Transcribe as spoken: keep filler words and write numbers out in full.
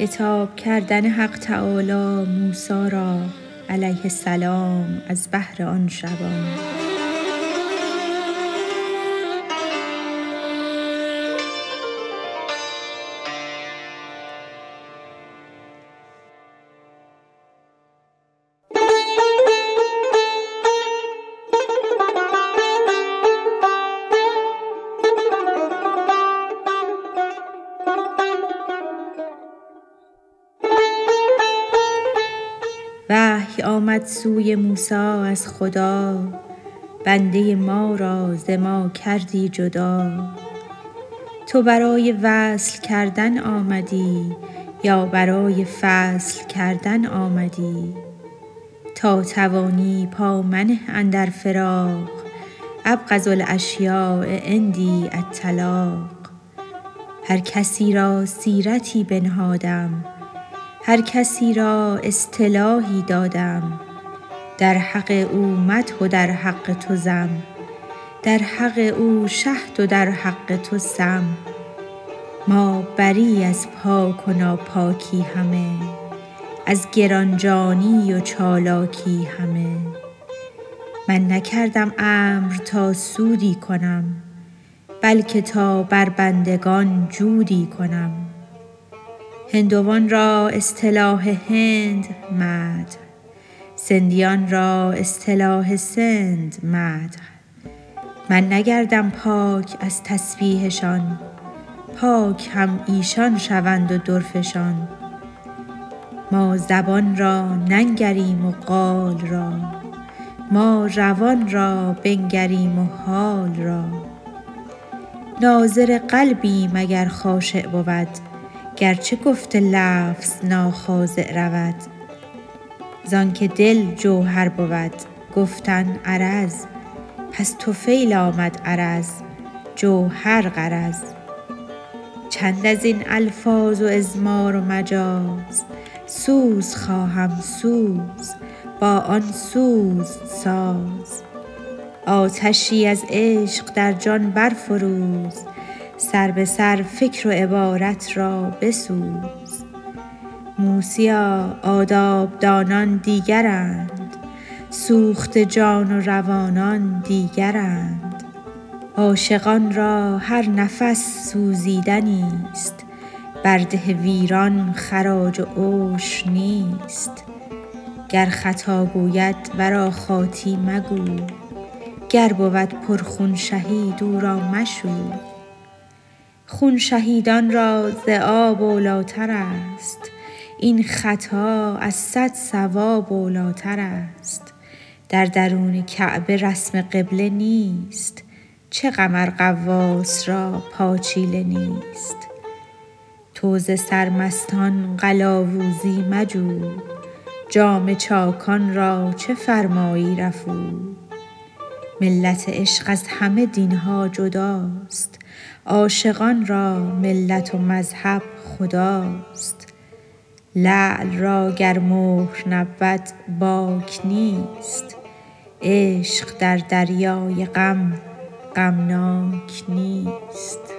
عتاب کردن حق تعالی موسی را علیه السلام از بحر آن شبان. وحی آمد سوی موسی از خدا، بنده ما را ز ما کردی جدا. تو برای وصل کردن آمدی یا برای فصل کردن آمدی؟ تا توانی پا منه اندر فراق، ابغض الاشیاء عندی الطلاق. هر کسی را سیرتی بنهادم، هر کسی را اصطلاحی دادم. در حق او مدح و در حق تو ذم، در حق او شهد و در حق تو سم. ما بری از پاک و ناپاکی همه، از گرانجانی و چالاکی همه. من نکردم امر تا سودی کنم، بلکه تا بر بندگان جودی کنم. هندوان را اصطلاح هند مدح، سندیان را اصطلاح سند مدح. من نگردم پاک از تسبیحشان، پاک هم ایشان شوند و درفشان. ما زبان را ننگریم و قال را، ما روان را بنگریم و حال را. ناظر قلبی مگر خاشع بود، گرچه گفت لفظ ناخاضع رود. زان که دل جوهر بود گفتن عرض، پس طفیل آمد عرض جوهر غرض. چند از این الفاظ و ازمار و مجاز، سوز خواهم سوز با آن سوز ساز. آتشی از عشق در جان برفروز، سر به سر فکر و عبارت را بسوز. موسیا آداب دانان دیگرند، سوخت جان و روانان دیگرند. عاشقان را هر نفس سوزیدنیست، برده ویران خراج و عوش نیست. گر خطا گوید ورا خاطی مگو، گر بود پرخون شهید او را مشو. خون شهیدان را ز آب اولاتر است، این خطا از صد ثواب اولاتر است. در درون کعبه رسم قبله نیست، چه غم ار غواص را پاچیله نیست. تو ز سرمستان قلاووزی مجو، جام چاکان را چه فرمایی رفو. ملت عشق از همه دینها جداست، عاشقان را ملت و مذهب خداست. لعل را گر مهر نبود باک نیست، عشق در دریای غم غمناک نیست.